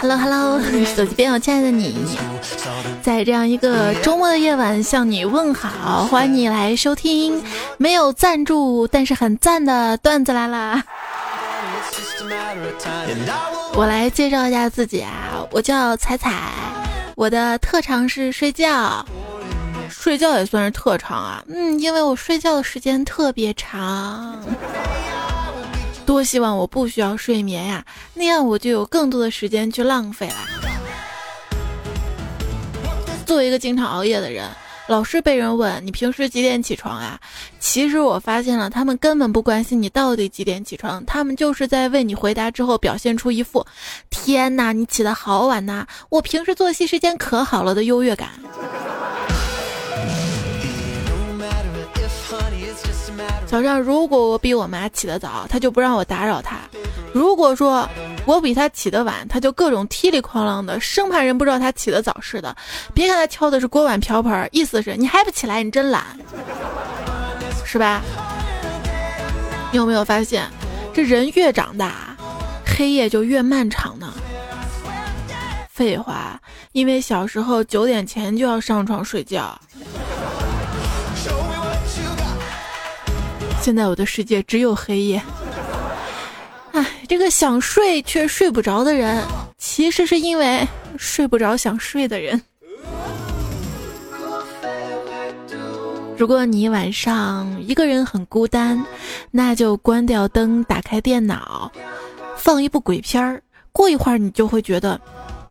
Hello， 手机边有亲爱的你，在这样一个周末的夜晚向你问好，欢迎你来收听没有赞助但是很赞的段子来啦。我来介绍一下自己啊，我叫彩彩，我的特长是睡觉，睡觉也算是特长啊，因为我睡觉的时间特别长。多希望我不需要睡眠呀，那样我就有更多的时间去浪费了。作为一个经常熬夜的人，老是被人问你平时几点起床啊？其实我发现了，他们根本不关心你到底几点起床，他们就是在为你回答之后表现出一副天哪你起得好晚呐，我平时作息时间可好了的优越感。早上如果我比我妈起得早，她就不让我打扰她；如果说我比她起得晚，她就各种踢里哐啷的，生怕人不知道她起得早似的。别看她敲的是锅碗瓢盆，意思是你还不起来，你真懒，是吧？你有没有发现，这人越长大，黑夜就越漫长呢？废话，因为小时候9点前就要上床睡觉。现在我的世界只有黑夜。哎，这个想睡却睡不着的人，其实是因为睡不着想睡的人。如果你晚上一个人很孤单，那就关掉灯，打开电脑，放一部鬼片儿。过一会儿你就会觉得，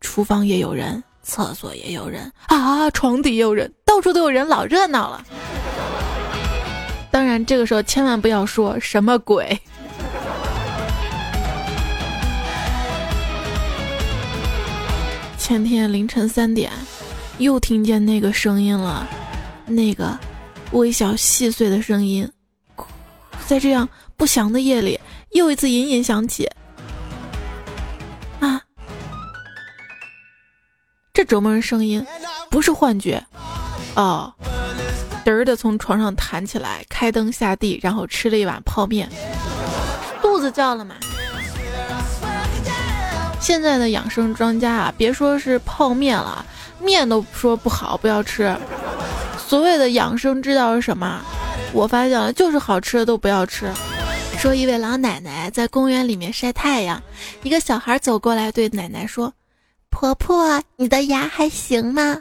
厨房也有人，厕所也有人，啊，床底也有人，到处都有人，老热闹了。当然这个时候千万不要说什么鬼。前天凌晨3点又听见那个声音了，那个微小细碎的声音，在这样不祥的夜里又一次隐隐响起啊，这折磨人声音不是幻觉哦。嘚的从床上弹起来，开灯下地，然后吃了一碗泡面，肚子叫了嘛。现在的养生专家啊，别说是泡面了，面都说不好不要吃。所谓的养生之道是什么？我发现了，就是好吃的都不要吃。说一位老奶奶在公园里面晒太阳，一个小孩走过来对奶奶说：“婆婆，你的牙还行吗？”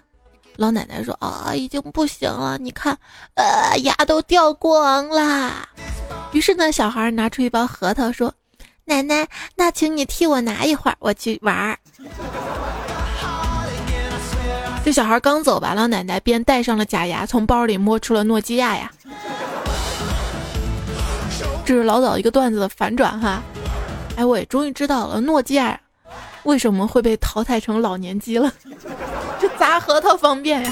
老奶奶说：“啊，已经不行了，你看，牙都掉光啦。”于是呢，小孩拿出一包核桃说：“奶奶，那请你替我拿一会儿，我去玩。”这小孩刚走吧，老奶奶便戴上了假牙，从包里摸出了诺基亚呀。这是老早一个段子的反转哈。哎，我也终于知道了，诺基亚为什么会被淘汰成老年机了。这砸核桃方便呀！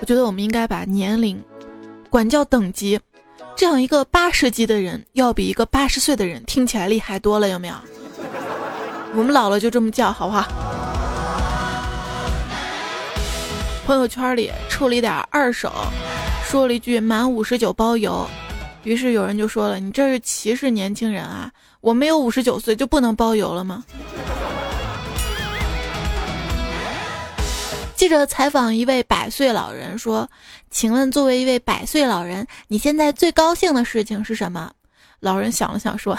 我觉得我们应该把年龄管教等级，这样一个80级的人要比一个80岁的人听起来厉害多了，有没有？我们老了就这么叫好不好？朋友圈里抽了一点二手，说了一句满59包邮，于是有人就说了：“你这是歧视年轻人啊！我没有59岁就不能包邮了吗？”记者采访一位100岁老人说：“请问作为一位100岁老人，你现在最高兴的事情是什么？”老人想了想说：“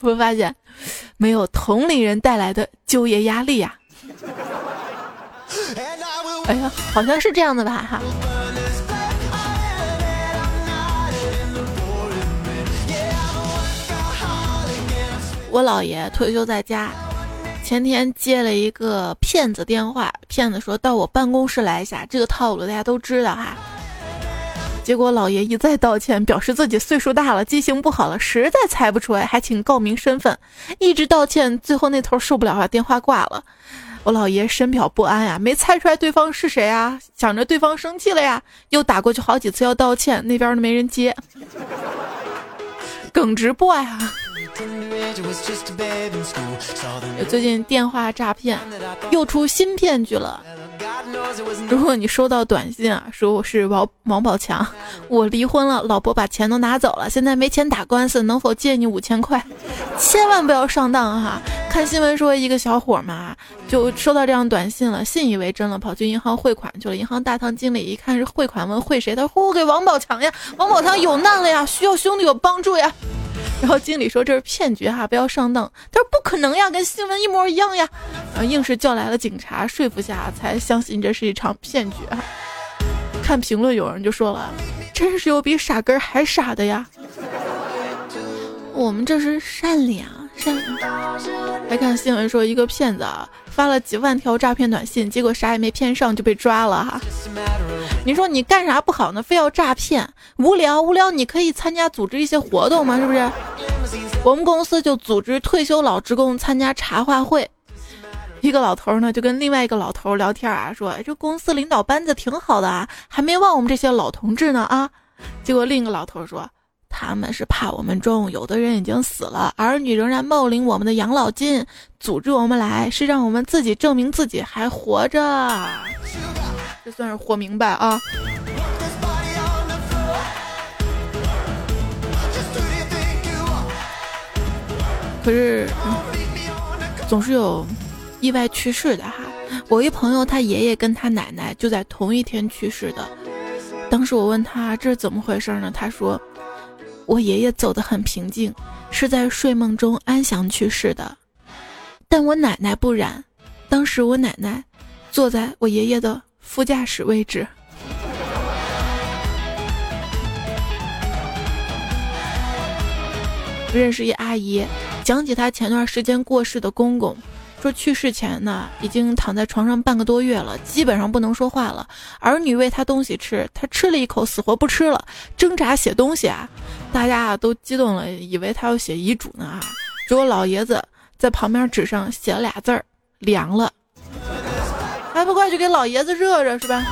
我发现没有同龄人带来的就业压力呀。”哎呀，好像是这样的吧哈。我姥爷退休在家，前天接了一个骗子电话，骗子说到我办公室来一下，这个套路大家都知道哈。结果老爷一再道歉，表示自己岁数大了，记性不好了，实在猜不出来，还请告明身份，一直道歉，最后那头受不了把电话挂了。我老爷深表不安呀，没猜出来对方是谁啊，想着对方生气了呀，又打过去好几次要道歉，那边都没人接，耿直 boy 啊。最近电话诈骗又出新骗局了，如果你收到短信啊，说我是王宝强，我离婚了，老婆把钱都拿走了，现在没钱打官司，能否借你5000块？千万不要上当哈！看新闻说一个小伙嘛，就收到这样短信了，信以为真了，跑去银行汇款去了。银行大堂经理一看是汇款，问汇谁？他说我给王宝强呀，王宝强有难了呀，需要兄弟有帮助呀。然后经理说这是骗局哈，不要上当。他说不可能呀，跟新闻一模一样呀。然后硬是叫来了警察，说服下才相信这是一场骗局哈。看评论有人就说了，真是有比傻根还傻的呀。我们这是善良。还看新闻说一个骗子啊，发了几万条诈骗短信，结果啥也没骗上就被抓了哈。你说你干啥不好呢，非要诈骗？无聊，你可以参加组织一些活动嘛，是不是？我们公司就组织退休老职工参加茶话会。一个老头呢就跟另外一个老头聊天啊，说这公司领导班子挺好的啊，还没忘我们这些老同志呢啊。结果另一个老头说，他们是怕我们中有的人已经死了，儿女仍然冒领我们的养老金，组织我们来是让我们自己证明自己还活着。这算是活明白啊。可是总是有意外去世的哈。我一朋友他爷爷跟他奶奶就在同一天去世的，当时我问他这是怎么回事呢，他说我爷爷走得很平静，是在睡梦中安详去世的，但我奶奶不然，当时我奶奶坐在我爷爷的副驾驶位置。认识一阿姨，讲起她前段时间过世的公公，说去世前呢已经躺在床上半个多月了，基本上不能说话了，儿女喂他东西吃，他吃了一口死活不吃了，挣扎写东西啊，大家啊都激动了，以为他要写遗嘱呢啊，只有老爷子在旁边纸上写了俩字儿，凉了，还不快去给老爷子热热，是吧？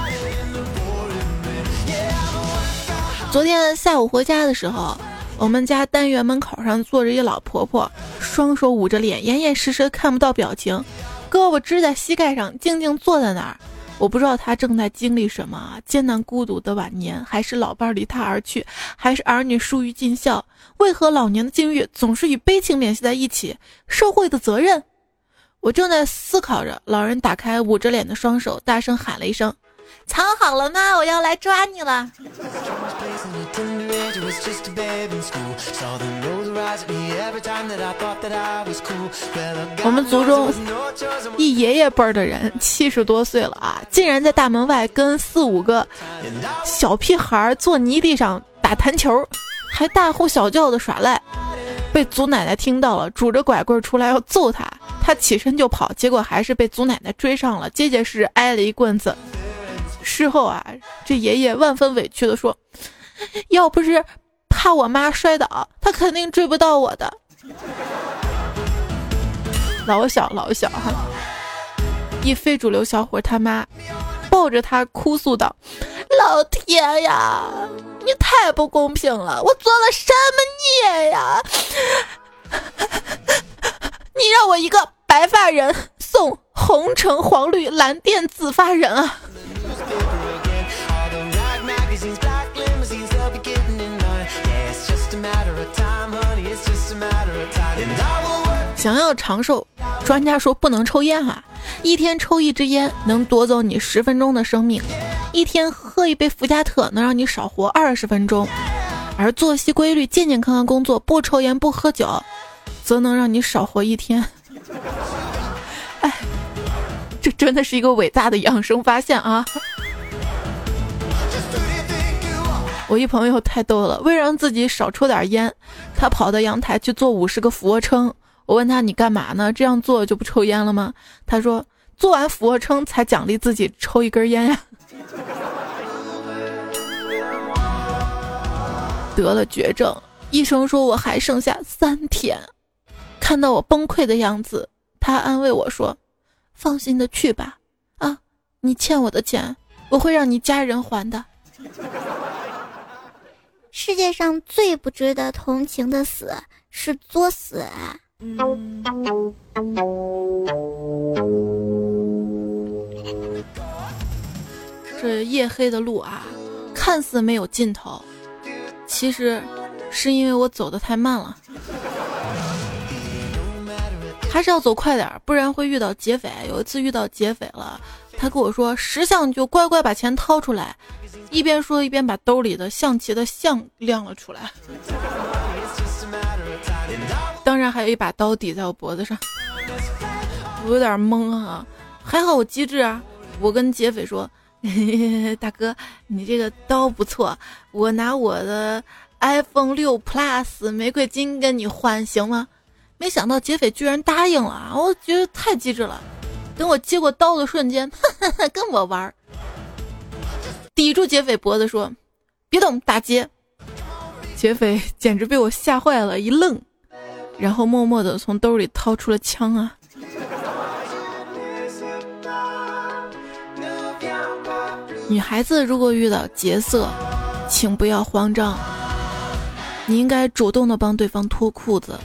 昨天下午回家的时候，我们家单元门口上坐着一老婆婆，双手捂着脸，严严实实看不到表情，胳膊支在膝盖上，静静坐在那儿。我不知道她正在经历什么，艰难孤独的晚年，还是老伴离她而去，还是儿女疏于尽孝，为何老年的境遇总是与悲情联系在一起？社会的责任？我正在思考着，老人打开捂着脸的双手，大声喊了一声，藏好了吗？我要来抓你了。我们族中一爷爷辈儿的人70多岁了啊，竟然在大门外跟4、5个小屁孩坐泥地上打弹球，还大呼小叫的耍赖，被祖奶奶听到了，拄着拐棍出来要揍他，他起身就跑，结果还是被祖奶奶追上了，结结实实挨了一棍子。事后啊，这爷爷万分委屈地说，要不是怕我妈摔倒，她肯定追不到我的。老小哈，一非主流小伙他妈抱着他哭诉道，老天呀，你太不公平了，我做了什么孽呀，你让我一个白发人送红橙黄绿蓝靛紫发人啊。想要长寿，专家说不能抽烟啊，一天抽1支烟能夺走你10分钟的生命，一天喝一杯伏加特能让你少活20分钟，而作息规律、健健康康工作、不抽烟不喝酒，则能让你少活1天。哎，这真的是一个伟大的养生发现啊。我一朋友太逗了，为让自己少抽点烟，他跑到阳台去做50个俯卧撑。我问他，你干嘛呢？这样做就不抽烟了吗？他说做完俯卧撑才奖励自己抽一根烟呀。得了绝症，医生说我还剩下3天。看到我崩溃的样子，他安慰我说，放心的去吧啊，你欠我的钱我会让你家人还的。世界上最不值得同情的死是作死啊。这夜黑的路啊，看似没有尽头，其实是因为我走得太慢了，还是要走快点，不然会遇到劫匪。有一次遇到劫匪了，他跟我说识相就乖乖把钱掏出来，一边说一边把兜里的象棋的象亮了出来，当然还有一把刀抵在我脖子上，我有点懵啊，还好我机智啊，我跟劫匪说大哥你这个刀不错，我拿我的 iPhone 6 Plus 玫瑰金跟你换行吗？没想到劫匪居然答应了啊！我觉得太机智了，等我接过刀的瞬间，呵呵，跟我玩，抵住劫匪脖子说别动，打劫。劫匪简直被我吓坏了，一愣，然后默默地从兜里掏出了枪啊。女孩子如果遇到劫色，请不要慌张，你应该主动地帮对方脱裤子，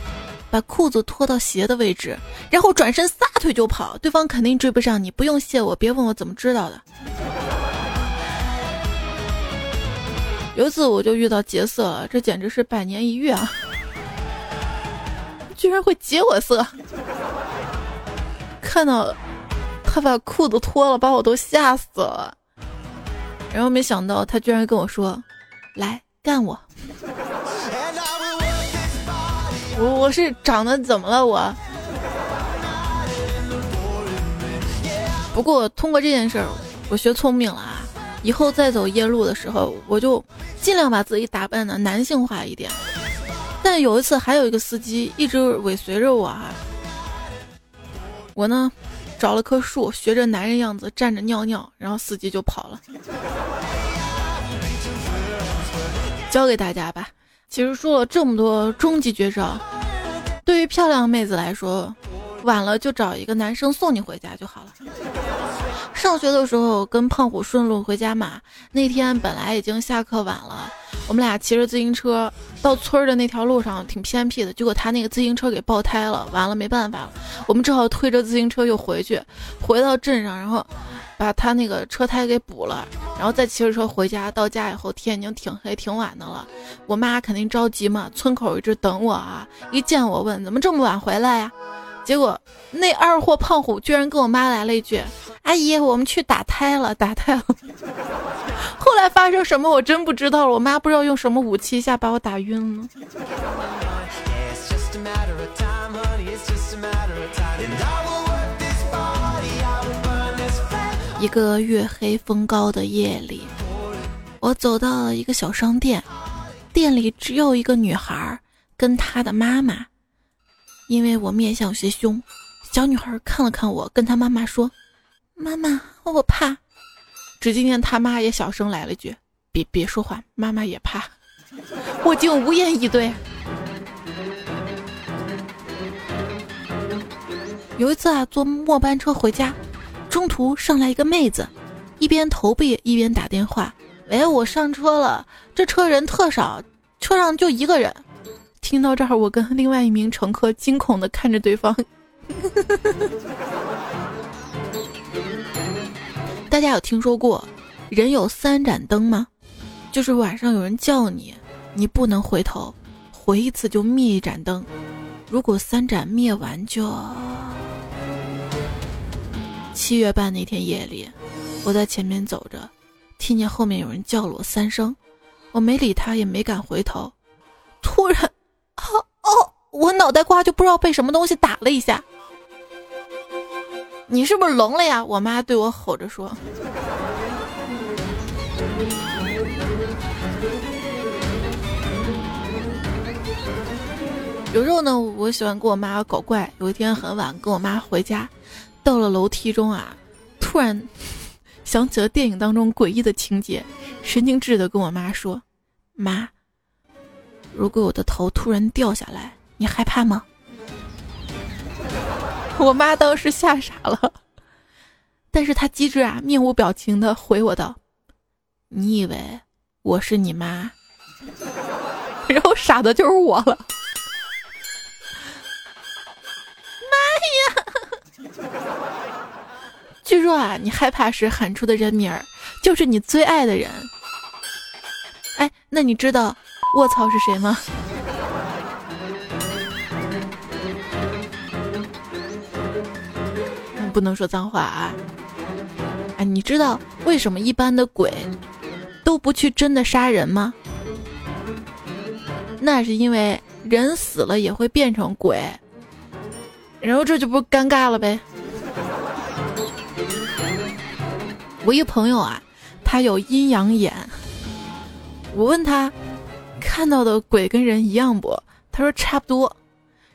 把裤子脱到鞋的位置，然后转身撒腿就跑，对方肯定追不上你，不用谢我，别问我怎么知道的。有一次我就遇到劫色了，这简直是百年一遇啊，居然会劫我色，看到他把裤子脱了把我都吓死了，然后没想到他居然跟我说来干我，我是长得怎么了我？不过通过这件事儿，我学聪明了啊！以后再走夜路的时候，我就尽量把自己打扮的男性化一点。但有一次还有一个司机一直尾随着我啊，我呢找了棵树，学着男人样子站着尿尿，然后司机就跑了。教给大家吧。其实说了这么多终极绝招，对于漂亮妹子来说，晚了就找一个男生送你回家就好了。上学的时候跟胖虎顺路回家嘛，那天本来已经下课晚了，我们俩骑着自行车到村的那条路上挺偏僻的，结果他那个自行车给爆胎了，完了没办法了，我们只好推着自行车又回去，回到镇上，然后把他那个车胎给补了，然后再骑着车回家。到家以后天已经挺黑挺晚的了，我妈肯定着急嘛，村口一直等我啊，一见我问怎么这么晚回来呀、啊、结果那二货胖虎居然跟我妈来了一句阿姨我们去打胎了打胎了。后来发生什么我真不知道了，我妈不知道用什么武器一下把我打晕了。一个月黑风高的夜里，我走到了一个小商店，店里只有一个女孩跟她的妈妈。因为我面相些凶，小女孩看了看我，跟她妈妈说妈妈我怕。只今天她妈也小声来了一句别说话，妈妈也怕。我竟无言以对。有一次啊，坐末班车回家，中途上来一个妹子，一边投币一边打电话，喂我上车了，这车人特少，车上就一个人。听到这儿，我跟另外一名乘客惊恐地看着对方。大家有听说过人有三盏灯吗？就是晚上有人叫你，你不能回头，回一次就灭一盏灯，如果三盏灭完就……7月半那天夜里，我在前面走着，听见后面有人叫了我3声，我没理他也没敢回头，突然我脑袋瓜就不知道被什么东西打了一下。你是不是聋了呀？我妈对我吼着说。有时候呢，我喜欢跟我妈搞怪，有一天很晚跟我妈回家，到了楼梯中啊，突然想起了电影当中诡异的情节，神经质的跟我妈说：“妈，如果我的头突然掉下来，你害怕吗？”我妈当时吓傻了，但是她机智啊，面无表情的回我道：“你以为我是你妈？”然后傻的就是我了。据说啊，你害怕时喊出的人名儿，就是你最爱的人。哎，那你知道卧槽是谁吗？不能说脏话啊！哎，你知道为什么一般的鬼都不去真的杀人吗？那是因为人死了也会变成鬼，然后这就不尴尬了呗。我一朋友啊，他有阴阳眼，我问他看到的鬼跟人一样不？他说差不多。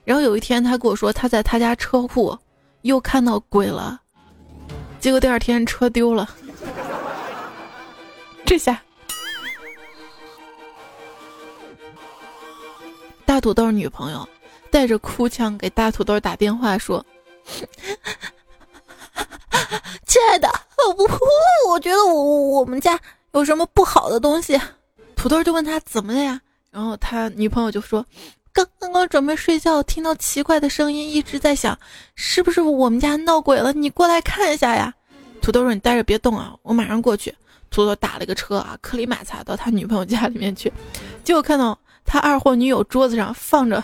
然后有一天他跟我说，他在他家车库又看到鬼了，结果第二天车丢了。这下大土豆女朋友带着哭腔给大土豆打电话说，亲爱的，我觉得我们家有什么不好的东西。土豆就问他怎么了呀，然后他女朋友就说，刚刚准备睡觉，听到奇怪的声音，一直在想是不是我们家闹鬼了，你过来看一下呀。土豆说，你待着别动啊，我马上过去。土豆打了个车啊，克里马擦到他女朋友家里面去，结果看到他二货女友桌子上放着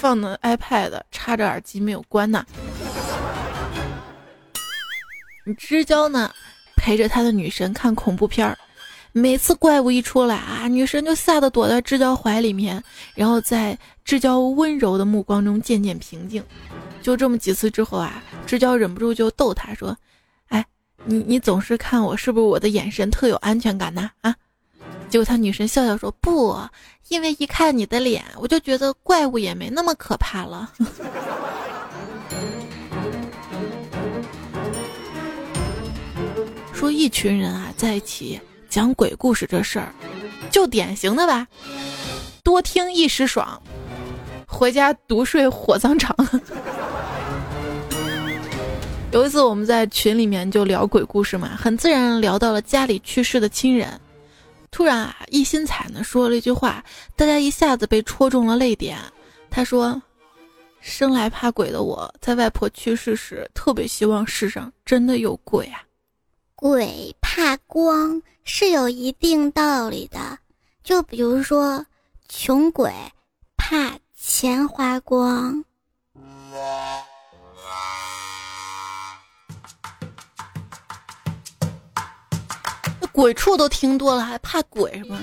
iPad， 插着耳机没有关呢。知交呢陪着他的女神看恐怖片儿，每次怪物一出来啊，女神就吓得躲在知交怀里面，然后在知交温柔的目光中渐渐平静。就这么几次之后啊，知交忍不住就逗他说，哎，你总是看我，是不是我的眼神特有安全感呢？啊，结果他女神笑笑说，不，因为一看你的脸，我就觉得怪物也没那么可怕了。说一群人啊在一起讲鬼故事这事儿，就典型的吧，多听一时爽，回家独睡火葬场。有一次我们在群里面就聊鬼故事嘛，很自然聊到了家里去世的亲人，突然啊，一心彩呢说了一句话，大家一下子被戳中了泪点。他说，生来怕鬼的我，在外婆去世时特别希望世上真的有鬼啊。鬼怕光是有一定道理的，就比如说穷鬼怕钱花光。鬼畜都听多了还怕鬼什么？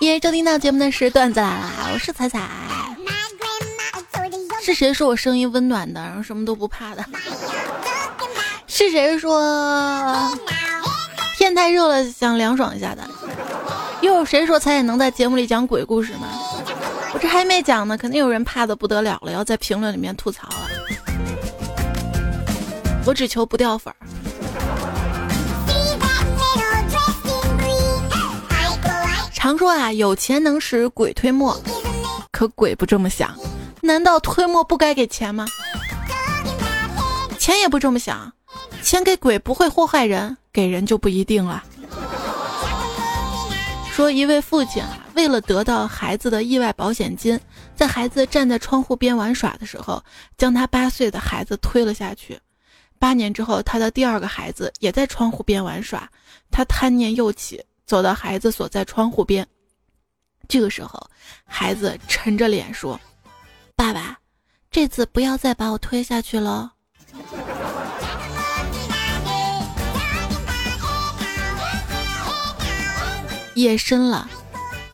因为收听到节目的是段子来了，我是彩彩。是谁说我声音温暖的，然后什么都不怕的？是谁说天太热了想凉爽一下的？又有谁说才也能在节目里讲鬼故事吗？我这还没讲呢，肯定有人怕的不得了了，要在评论里面吐槽了。我只求不掉粉儿。常说啊，有钱能使鬼推磨，可鬼不这么想，难道推磨不该给钱吗？钱也不这么想，钱给鬼不会祸害人，给人就不一定了。说一位父亲啊，为了得到孩子的意外保险金，在孩子站在窗户边玩耍的时候，将他8岁的孩子推了下去。8年之后，他的第二个孩子也在窗户边玩耍，他贪念又起，走到孩子所在窗户边。这个时候，孩子沉着脸说，爸爸，这次不要再把我推下去了。夜深了，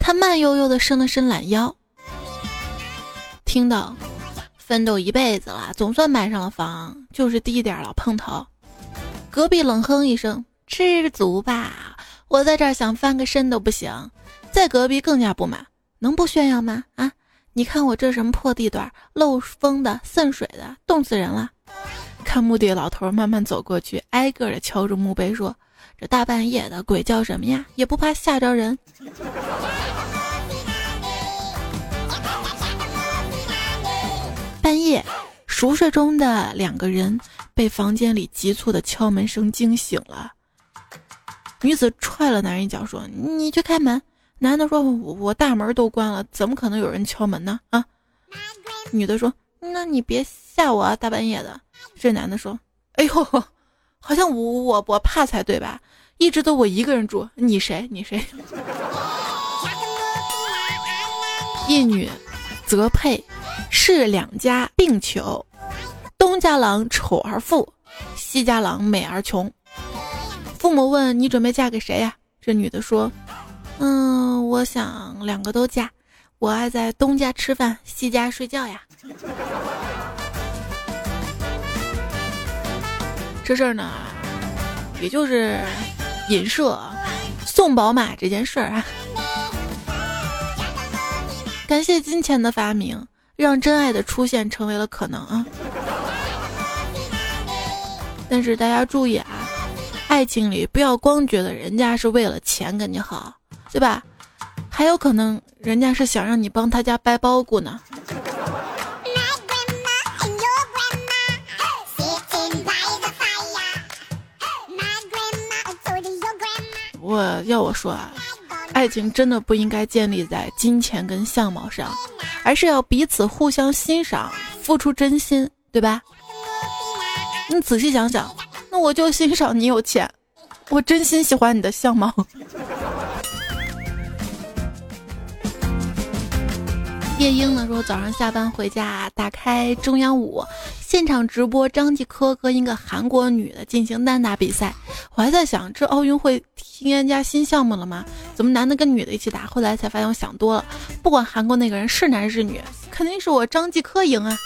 他慢悠悠地伸了伸懒腰，听到奋斗一辈子了，总算买上了房，就是低点老碰头。隔壁冷哼一声，知足吧，我在这儿想翻个身都不行。在隔壁更加不满，能不炫耀吗？啊，你看我这什么破地段，漏风的，渗水的，冻死人了。看墓地老头慢慢走过去，挨个的敲着墓碑说，这大半夜的，鬼叫什么呀？也不怕吓着人。半夜熟睡中的2个人被房间里急促的敲门声惊醒了，女子踹了男人一脚说，你去开门。男的说，我大门都关了，怎么可能有人敲门呢？啊！女的说，那你别吓我啊，大半夜的。这男的说，哎呦，好像我怕才对吧？一直都我一个人住，你谁你谁？一女择配，是两家并求，东家郎丑而富，西家郎美而穷。父母问你准备嫁给谁呀？这女的说，我想两个都嫁，我爱在东家吃饭，西家睡觉呀。这事儿呢，也就是引射送宝马这件事儿啊。感谢金钱的发明，让真爱的出现成为了可能啊。但是大家注意啊，爱情里不要光觉得人家是为了钱跟你好，对吧？还有可能人家是想让你帮他家掰包谷呢。我说啊，爱情真的不应该建立在金钱跟相貌上，而是要彼此互相欣赏，付出真心，对吧？你仔细想想，那我就欣赏你有钱，我真心喜欢你的相貌。夜莺呢说，早上下班回家，打开中央5现场直播张继科跟一个韩国女的进行单打比赛。我还在想，这奥运会添加新项目了吗？怎么男的跟女的一起打？后来才发现我想多了，不管韩国那个人是男是女，肯定是我张继科赢啊。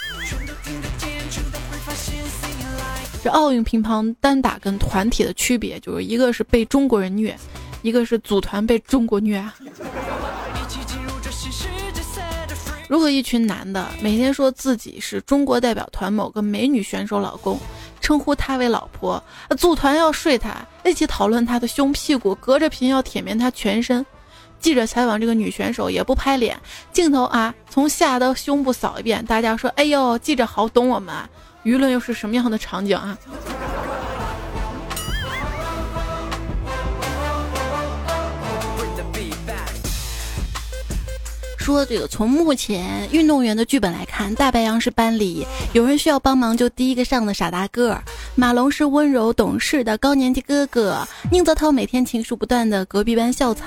这奥运乒乓单打跟团体的区别，就是一个是被中国人虐，一个是组团被中国虐啊。如果一群男的每天说自己是中国代表团某个美女选手老公，称呼她为老婆，组团要睡她，一起讨论她的胸屁股，隔着屏要舔遍她全身，记者采访这个女选手也不拍脸，镜头啊从下到胸部扫一遍，大家说哎呦记者好懂我们啊，舆论又是什么样的场景啊？说这个，从目前运动员的剧本来看，大白杨是班里有人需要帮忙就第一个上的傻大个儿，马龙是温柔懂事的高年级哥哥，宁泽涛每天情书不断的隔壁班校草，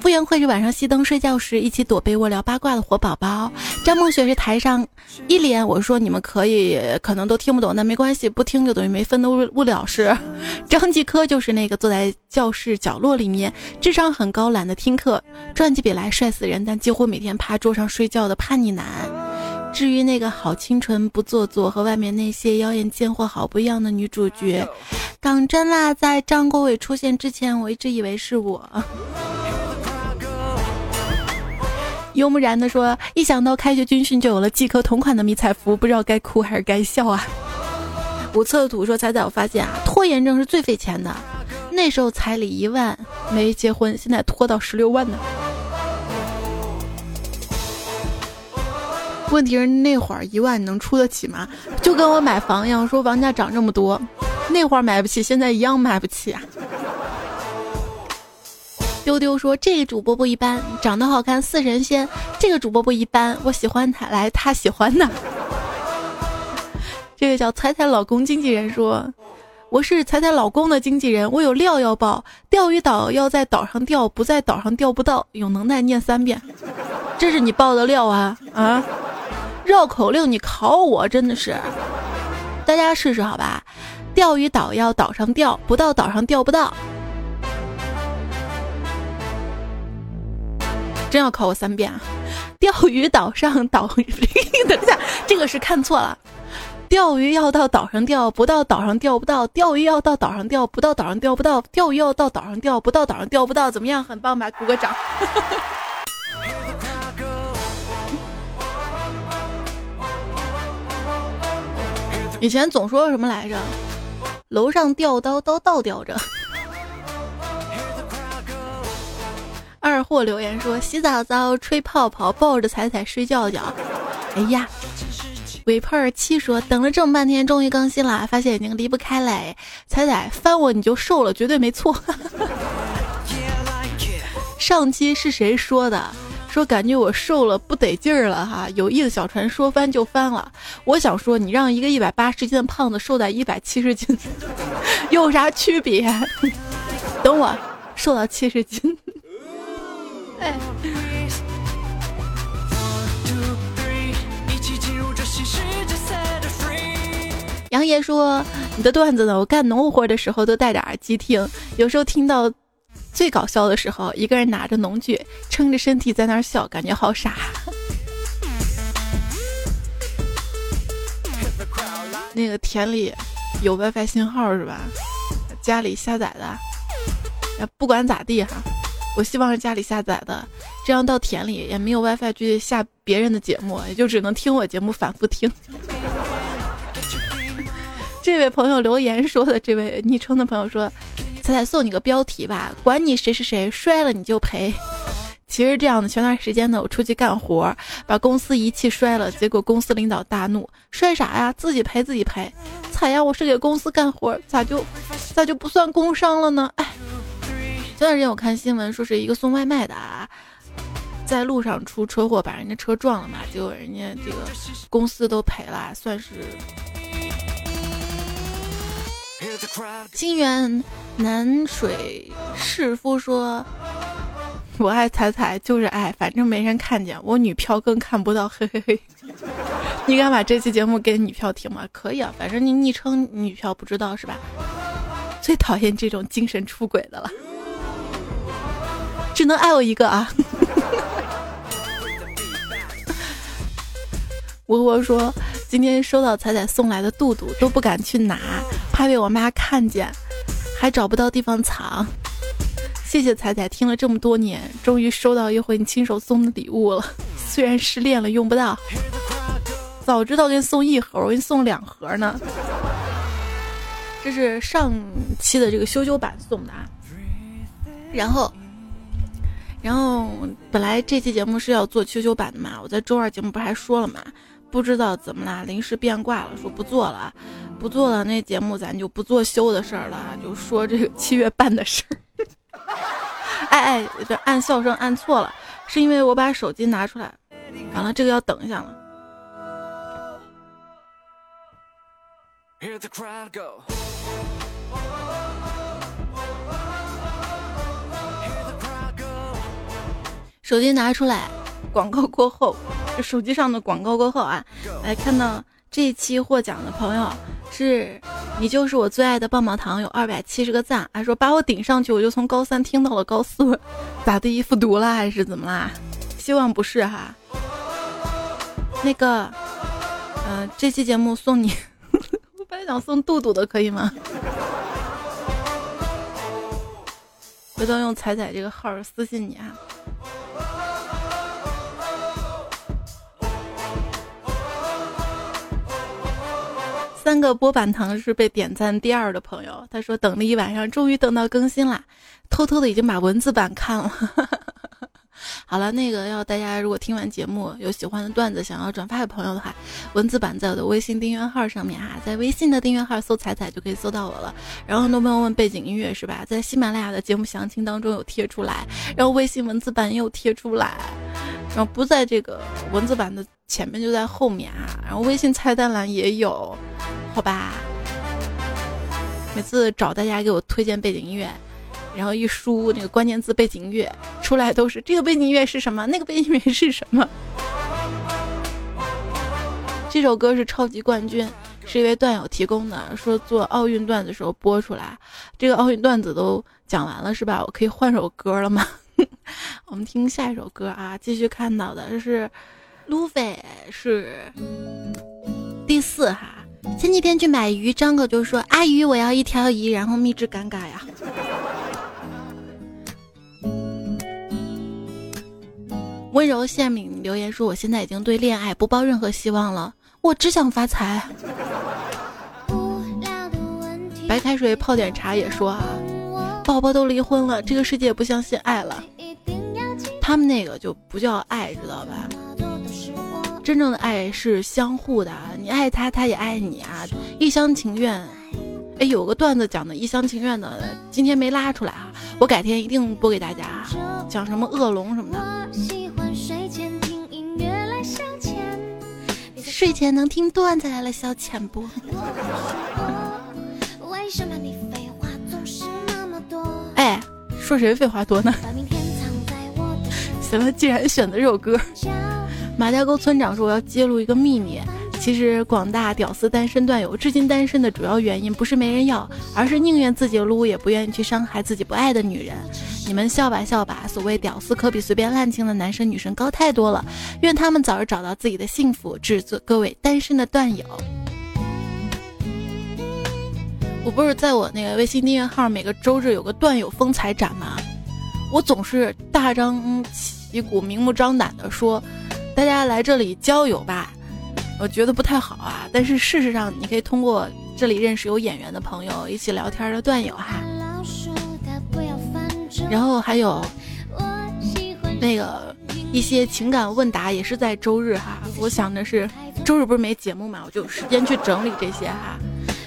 傅园慧是晚上熄灯睡觉时一起躲被窝聊八卦的活宝宝，张梦雪是台上一脸我说你们可能都听不懂，但没关系，不听就等于没分的不了事。张继科就是那个坐在教室角落里面智商很高懒得听课，转起笔来帅死人，但几乎每天趴桌上睡觉的叛逆男。至于那个好清纯不做作，和外面那些妖艳贱货好不一样的女主角港真啦，在张国伟出现之前我一直以为是我。幽木然的说，一想到开学军训就有了季科同款的迷彩服，不知道该哭还是该笑啊。五测土说，才我发现啊，拖延症是最费钱的，那时候彩礼1万没结婚，现在拖到16万呢。问题是那会儿1万能出得起吗？就跟我买房一样，说房价涨这么多，那会儿买不起，现在一样买不起啊。丢丢说，这个主播不一般，长得好看似神仙，这个主播不一般，我喜欢他来他喜欢呢。这个叫彩彩老公经纪人说，我是彩彩老公的经纪人，我有料要报，钓鱼岛要在岛上钓，不在岛上钓不到，有能耐念3遍，这是你报的料啊啊！绕口令你考我真的是，大家试试好吧，钓鱼岛要岛上钓，不到岛上钓不到，真要考我3遍啊！钓鱼岛上岛等一下，这个是看错了，钓鱼要到岛上钓，不到岛上钓不到，钓鱼要到岛上钓，不到岛上钓不到，钓鱼要到岛上钓，不到岛上钓不到，怎么样？很棒吧？鼓个掌。以前总说什么来着？楼上吊刀，刀倒吊着。二货留言说，洗澡澡，吹泡泡，抱着彩彩睡觉觉。哎呀，尾泡儿七说，等了这么半天，终于更新了，发现已经离不开嘞。彩彩翻我你就瘦了，绝对没错。上期是谁说的？说感觉我瘦了不得劲儿了哈，有意的小船说翻就翻了。我想说，你让一个180斤的胖子瘦在170斤，有啥区别？等我瘦到70斤。哎，杨爷说：“你的段子呢？我干农务活的时候都戴着耳机听，有时候听到最搞笑的时候，一个人拿着农具，撑着身体在那儿笑，感觉好傻。”那个田里有 WiFi 信号是吧？家里下载的，不管咋地哈，我希望是家里下载的，这样到田里也没有 WiFi 去下别人的节目，也就只能听我节目反复听。这位朋友留言说的，这位昵称的朋友说：“彩彩送你个标题吧，管你谁是谁，摔了你就赔。”其实这样的，前段时间呢，我出去干活，把公司仪器摔了，结果公司领导大怒：“摔啥呀？自己赔自己赔！彩呀，我是给公司干活，咋就不算工伤了呢？”哎，前段时间我看新闻说是一个送外卖的啊，在路上出车祸把人家车撞了嘛，结果人家这个公司都赔了，算是。清源南水士夫说：“我爱彩彩就是爱，反正没人看见，我女票更看不到，嘿嘿嘿。”你敢把这期节目给女票听吗？可以啊，反正你昵称女票不知道是吧？最讨厌这种精神出轨的了，只能爱我一个啊！我说今天收到彩彩送来的肚肚都不敢去拿，怕被我妈看见，还找不到地方藏。谢谢彩彩，听了这么多年，终于收到一回你亲手送的礼物了。虽然失恋了用不到，早知道给你送一盒，我给你送2盒呢。这是上期的这个修修版送的啊。然后本来这期节目是要做修修版的嘛，我在周二节目不是还说了嘛，不知道怎么啦，临时变卦了，说不做了，那节目咱就不做修的事儿了，就说这个7月半的事儿。哎，这按笑声按错了，是因为我把手机拿出来，完了这个要等一下了。手机拿出来，广告过后，就手机上的广告过后啊，来看到这一期获奖的朋友。是你就是我最爱的棒棒糖，有270个赞，还说把我顶上去，我就从高3听到了高4，咋地复读了还是怎么啦？希望不是哈。那个，这期节目送你，我本来想送肚肚的，可以吗？回头用彩彩这个号私信你啊。3个波板糖是被点赞第2的朋友，他说等了一晚上，终于等到更新啦，偷偷的已经把文字版看了。好了，那个要大家如果听完节目有喜欢的段子想要转发给朋友的话，文字版在我的微信订阅号上面啊，在微信的订阅号搜彩彩就可以搜到我了。然后很多朋友问背景音乐是吧，在喜马拉雅的节目详情当中有贴出来，然后微信文字版也有贴出来，然后不在这个文字版的前面就在后面啊，然后微信菜单栏也有。好吧，每次找大家给我推荐背景音乐，然后一输那个关键字背景音乐出来都是这个背景音乐是什么，那个背景音乐是什么。这首歌是超级冠军，是一位段友提供的，说做奥运段子的时候播出来。这个奥运段子都讲完了是吧，我可以换首歌了吗？我们听下一首歌啊。继续看到的是路飞是第4哈。前几天去买鱼，张哥就说：“阿姨，我要一条鱼，然后秘制尴尬呀。”温柔谢敏留言说：“我现在已经对恋爱不抱任何希望了，我只想发财。”白开水泡点茶也说：“啊，宝宝都离婚了，这个世界不相信爱了。他们那个就不叫爱，知道吧？”真正的爱是相互的，你爱他，他也爱你啊，一厢情愿。哎，有个段子讲的一厢情愿的，今天没拉出来啊，我改天一定播给大家。讲什么恶龙什么的，睡前能听段子来了消遣不？为什么你非说谁废话多呢？行了，既然选择这首歌，马家沟村长说我要揭露一个秘密。其实广大屌丝单身段友至今单身的主要原因不是没人要，而是宁愿自己撸也不愿意去伤害自己不爱的女人。你们笑吧笑吧，所谓屌丝可比随便滥情的男生女生高太多了，愿他们早日找到自己的幸福，致各位单身的段友。我不是在我那个微信订阅号每个周日有个段友风采展吗？我总是大张旗鼓明目张胆的说大家来这里交友吧，我觉得不太好啊，但是事实上你可以通过这里认识有眼缘的朋友，一起聊天的段友哈。然后还有那个一些情感问答也是在周日哈，我想的是周日不是没节目嘛，我就有时间去整理这些哈。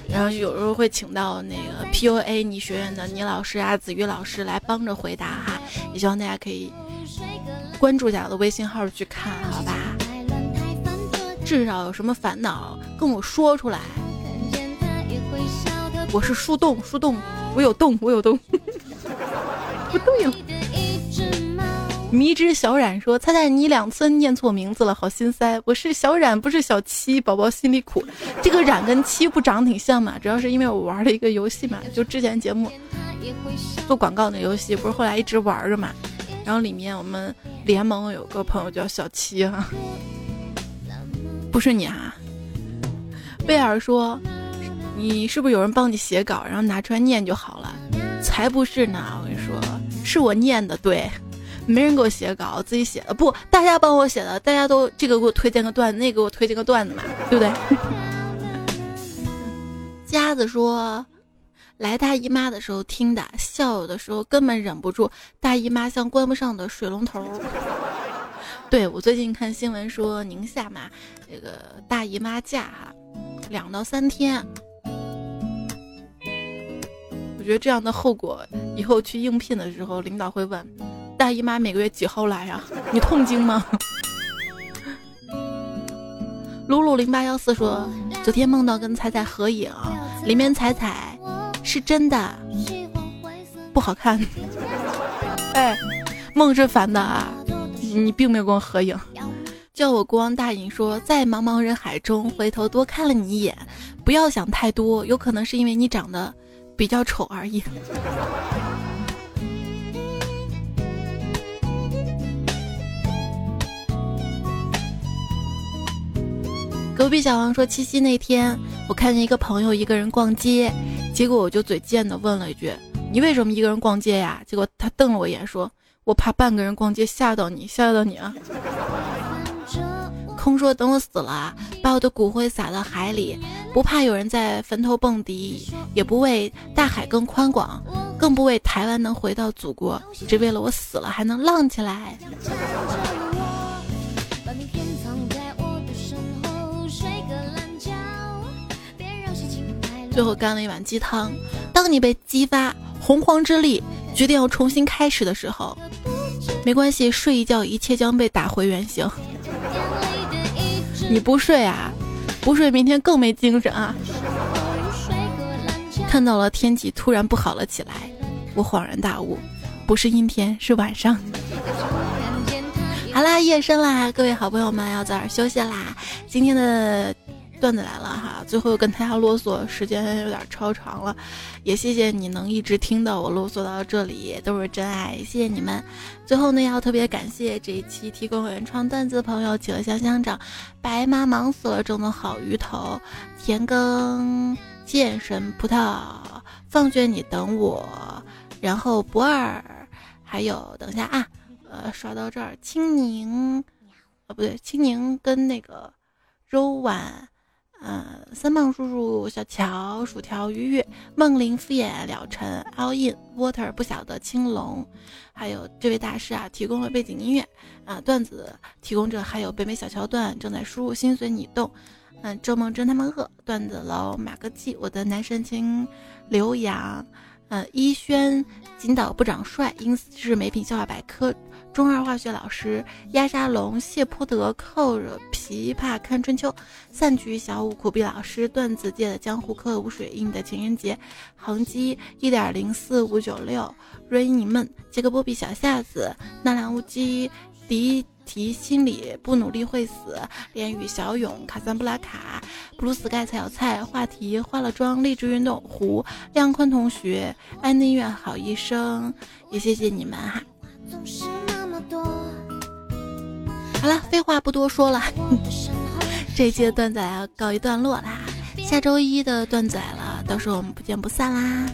然后有时候会请到那个 PUA 你学院的倪老师啊、子瑜老师来帮着回答哈，也希望大家可以关注一下我的微信号去看，好吧？至少有什么烦恼跟我说出来，我是树洞，树洞，我有洞，我有洞，不对了。迷之小冉说：“猜猜你两次念错名字了，好心塞。我是小冉，不是小七，宝宝心里苦。这个冉跟七不长挺像嘛？主要是因为我玩了一个游戏嘛，就之前节目做广告的游戏，不是后来一直玩着嘛。然后里面我们联盟有个朋友叫小七哈。”不是你啊，贝尔说，你是不是有人帮你写稿，然后拿出来念就好了？才不是呢！我跟你说，是我念的，对，没人给我写稿，自己写的。不，大家帮我写的，大家都这个给我推荐个段子，那个给我推荐个段子嘛，对不对？佳子说，来大姨妈的时候听的，笑有的时候根本忍不住，大姨妈像关不上的水龙头。对，我最近看新闻说宁夏嘛，这个大姨妈假哈，2到3天，我觉得这样的后果，以后去应聘的时候，领导会问，大姨妈每个月几号来啊？你痛经吗？鲁鲁0814说，昨天梦到跟彩彩合影，里面彩彩是真的不好看，哎，梦是烦的啊。你并没有跟我合影。叫我国王大影说，在茫茫人海中回头多看了你一眼，不要想太多，有可能是因为你长得比较丑而已。隔壁小王说，七夕那天我看见一个朋友一个人逛街，结果我就嘴贱的问了一句，你为什么一个人逛街呀？结果他瞪了我一眼说，我怕半个人逛街吓到你啊！空说，等我死了，把我的骨灰撒到海里，不怕有人在坟头蹦迪，也不为大海更宽广，更不为台湾能回到祖国，只为了我死了还能浪起来。最后干了一碗鸡汤。当你被激发洪荒之力，决定要重新开始的时候，没关系，睡一觉，一切将被打回原形。你不睡啊，不睡明天更没精神啊。看到了天气突然不好了起来，我恍然大悟，不是阴天，是晚上。好啦，夜深啦，各位好朋友们要早点休息啦。今天的段子来了哈，最后跟大家啰嗦，时间有点超长了，也谢谢你能一直听到我啰嗦到这里，都是真爱，谢谢你们。最后呢，要特别感谢这一期提供原创段子的朋友，企鹅香香长、白妈忙死了、正宗好鱼头、田耕、健神葡萄、放学你等我，然后不二，还有等一下啊，刷到这儿，青柠啊不对，青柠跟那个柔婉。三棒叔叔、小乔、薯条、鱼鱼、梦玲、敷衍、了尘、all in、water 不晓得、青龙，还有这位大师啊，提供了背景音乐啊，段子提供者还有北美小桥段正在输入心随你动，周梦真他们饿段子喽，马哥记我的男神情刘洋，一轩锦岛部长帅、英式美品笑话百科、中二化学老师、鸭沙龙、谢泼德、扣惹琵琶看春秋、散局小五、苦逼老师、段子界的江湖客、无水印的情人节、恒基 1.04596、瑞你们、杰克波比小夏子、纳兰无机、迪提心理不努力会死、连雨小勇、卡桑布拉卡、布鲁斯盖才有菜、话题化了妆、励志运动胡、亮坤同学、安内院好医生，也谢谢你们哈。好了，废话不多说了，这一期的段子来告一段落啦，下周一的段子来了，到时候我们不见不散啦。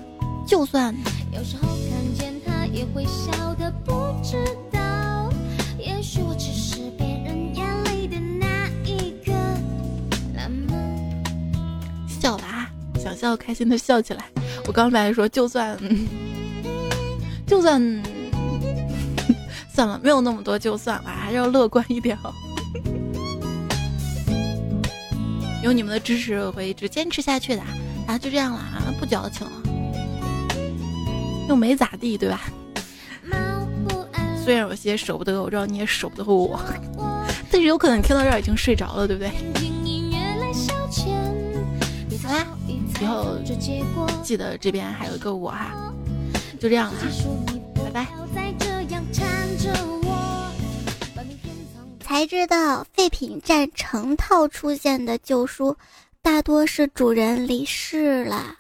就算有时候看见他也会笑得不知道，也许我只是别人眼里的那一个笑了啊，想笑开心的笑起来。我刚才说就算算了，没有那么多就算了，还是要乐观一点好。有你们的支持，我会一直坚持下去的啊！就这样了啊，不矫情了，又没咋地，对吧？虽然有些舍不得，我知道你也舍不得我，但是有可能听到这儿已经睡着了，对不对？好啦，以后记得这边还有一个我哈，就这样了啊，拜拜。才知道废品站成套出现的旧书大多是主人离世了。